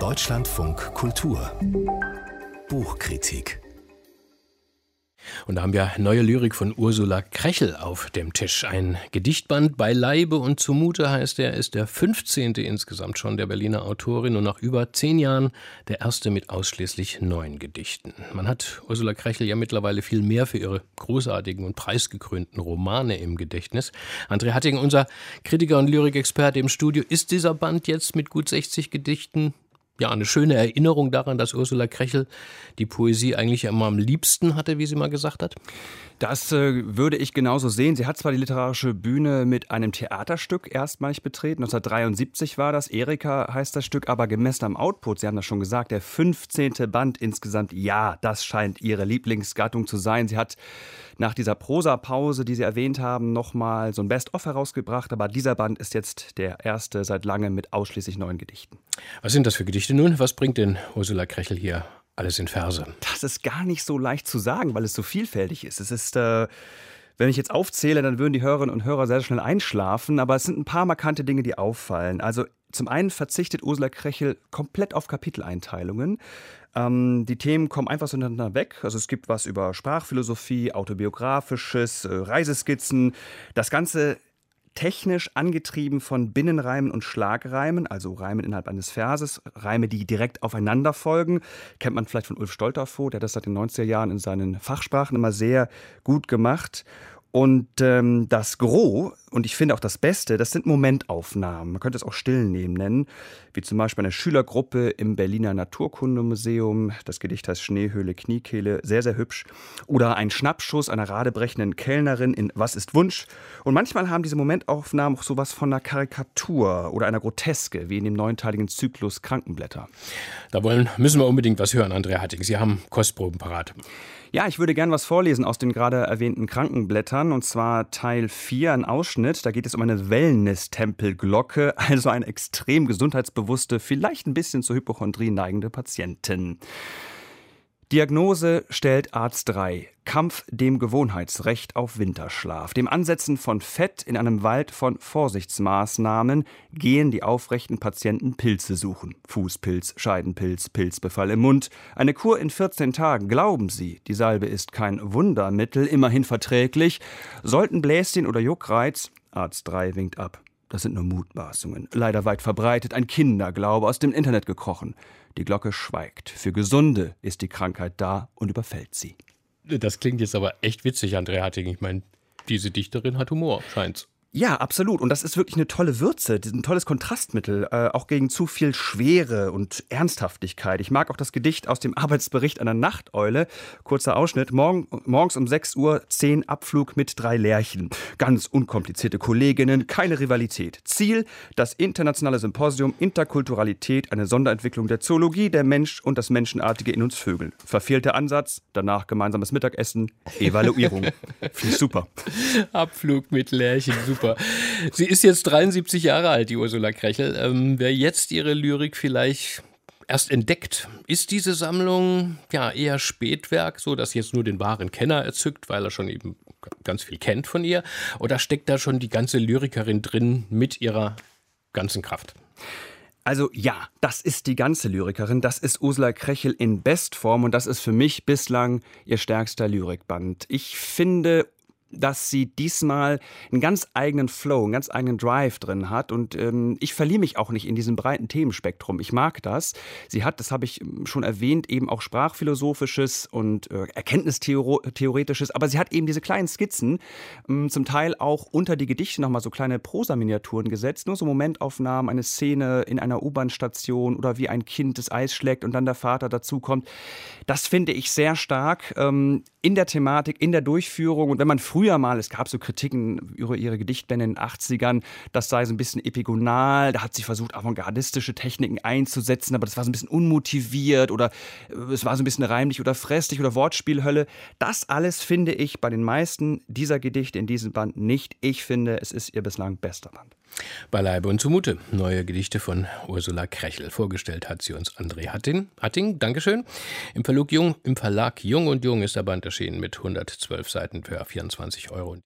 Deutschlandfunk Kultur Buchkritik. Und da haben wir neue Lyrik von Ursula Krechel auf dem Tisch. Ein Gedichtband, Beileibe und zumute heißt er, ist der 15. insgesamt schon der Berliner Autorin und nach über 10 Jahren der erste mit ausschließlich 9 Gedichten. Man hat Ursula Krechel ja mittlerweile viel mehr für ihre großartigen und preisgekrönten Romane im Gedächtnis. André Hatting, unser Kritiker und Lyrikexperte im Studio, ist dieser Band jetzt mit gut 60 Gedichten ja eine schöne Erinnerung daran, dass Ursula Krechel die Poesie eigentlich immer am liebsten hatte, wie sie mal gesagt hat? Das würde ich genauso sehen. Sie hat zwar die literarische Bühne mit einem Theaterstück erstmalig betreten, 1973 war das, Erika heißt das Stück, aber gemessen am Output, Sie haben das schon gesagt, der 15. Band insgesamt, ja, das scheint ihre Lieblingsgattung zu sein. Sie hat nach dieser Prosapause, die Sie erwähnt haben, nochmal so ein Best-of herausgebracht, aber dieser Band ist jetzt der erste seit langem mit ausschließlich 9 Gedichten. Was sind das für Gedichte nun? Was bringt denn Ursula Krechel hier alles in Verse? Das ist gar nicht so leicht zu sagen, weil es so vielfältig ist. Es ist, wenn ich jetzt aufzähle, dann würden die Hörerinnen und Hörer sehr schnell einschlafen, aber es sind ein paar markante Dinge, die auffallen. Also zum einen verzichtet Ursula Krechel komplett auf Kapiteleinteilungen. Die Themen kommen einfach so hintereinander weg. Also es gibt was über Sprachphilosophie, Autobiografisches, Reiseskizzen. Das Ganze technisch angetrieben von Binnenreimen und Schlagreimen, also Reimen innerhalb eines Verses, Reime, die direkt aufeinander folgen. Kennt man vielleicht von Ulf Stolterfoht, der hat das seit den 90er Jahren in seinen Fachsprachen immer sehr gut gemacht. Und das Gros, und ich finde auch das Beste, das sind Momentaufnahmen. Man könnte es auch Stillnehmen nennen, wie zum Beispiel eine Schülergruppe im Berliner Naturkundemuseum. Das Gedicht heißt Schneehöhle, Kniekehle, sehr, sehr hübsch. Oder ein Schnappschuss einer radebrechenden Kellnerin in Was ist Wunsch? Und manchmal haben diese Momentaufnahmen auch sowas von einer Karikatur oder einer Groteske, wie in dem 9-teiligen Zyklus Krankenblätter. Da müssen wir unbedingt was hören, André Hatting. Sie haben Kostproben parat. Ja, ich würde gern was vorlesen aus den gerade erwähnten Krankenblättern, und zwar Teil 4, ein Ausschnitt. Da geht es um eine Wellness-Tempelglocke, also eine extrem gesundheitsbewusste, vielleicht ein bisschen zur Hypochondrie neigende Patientin. Diagnose stellt Arzt 3. Kampf dem Gewohnheitsrecht auf Winterschlaf. Dem Ansetzen von Fett in einem Wald von Vorsichtsmaßnahmen gehen die aufrechten Patienten Pilze suchen. Fußpilz, Scheidenpilz, Pilzbefall im Mund. Eine Kur in 14 Tagen. Glauben Sie, die Salbe ist kein Wundermittel, immerhin verträglich. Sollten Bläschen oder Juckreiz? Arzt 3 winkt ab. Das sind nur Mutmaßungen. Leider weit verbreitet, ein Kinderglaube aus dem Internet gekrochen. Die Glocke schweigt. Für Gesunde ist die Krankheit da und überfällt sie. Das klingt jetzt aber echt witzig, André Hatting. Ich meine, diese Dichterin hat Humor, scheint's. Ja, absolut. Und das ist wirklich eine tolle Würze, ein tolles Kontrastmittel, auch gegen zu viel Schwere und Ernsthaftigkeit. Ich mag auch das Gedicht aus dem Arbeitsbericht einer Nachteule. Kurzer Ausschnitt. Morgens um 6 Uhr 10 Abflug mit 3 Lerchen. Ganz unkomplizierte Kolleginnen, keine Rivalität. Ziel, das internationale Symposium Interkulturalität, eine Sonderentwicklung der Zoologie, der Mensch und das Menschenartige in uns Vögeln. Verfehlter Ansatz, danach gemeinsames Mittagessen, Evaluierung. Finde ich super. Abflug mit Lerchen, super. Sie ist jetzt 73 Jahre alt, die Ursula Krechel. Wer jetzt ihre Lyrik vielleicht erst entdeckt, ist diese Sammlung ja eher Spätwerk, so dass jetzt nur den wahren Kenner erzückt, weil er schon eben ganz viel kennt von ihr? Oder steckt da schon die ganze Lyrikerin drin mit ihrer ganzen Kraft? Also ja, das ist die ganze Lyrikerin, das ist Ursula Krechel in Bestform und das ist für mich bislang ihr stärkster Lyrikband. Ich finde, dass sie diesmal einen ganz eigenen Flow, einen ganz eigenen Drive drin hat. Und ich verliere mich auch nicht in diesem breiten Themenspektrum. Ich mag das. Sie hat, das habe ich schon erwähnt, eben auch Sprachphilosophisches und Erkenntnistheoretisches. Aber sie hat eben diese kleinen Skizzen, zum Teil auch unter die Gedichte nochmal so kleine Prosaminiaturen gesetzt. Nur so Momentaufnahmen, eine Szene in einer U-Bahn-Station oder wie ein Kind das Eis schlägt und dann der Vater dazukommt. Das finde ich sehr stark in der Thematik, in der Durchführung. Und wenn man früher mal, es gab so Kritiken über ihre Gedichtbände in den 80ern, das sei so ein bisschen epigonal, da hat sie versucht, avantgardistische Techniken einzusetzen, aber das war so ein bisschen unmotiviert oder es war so ein bisschen reimlich oder fresslich oder Wortspielhölle. Das alles finde ich bei den meisten dieser Gedichte in diesem Band nicht. Ich finde, es ist ihr bislang bester Band. Beileibe und zumute. Neue Gedichte von Ursula Krechel. Vorgestellt hat sie uns André Hatting. Dankeschön. Im Verlag Jung und Jung ist der Band erschienen mit 112 Seiten für 24 €.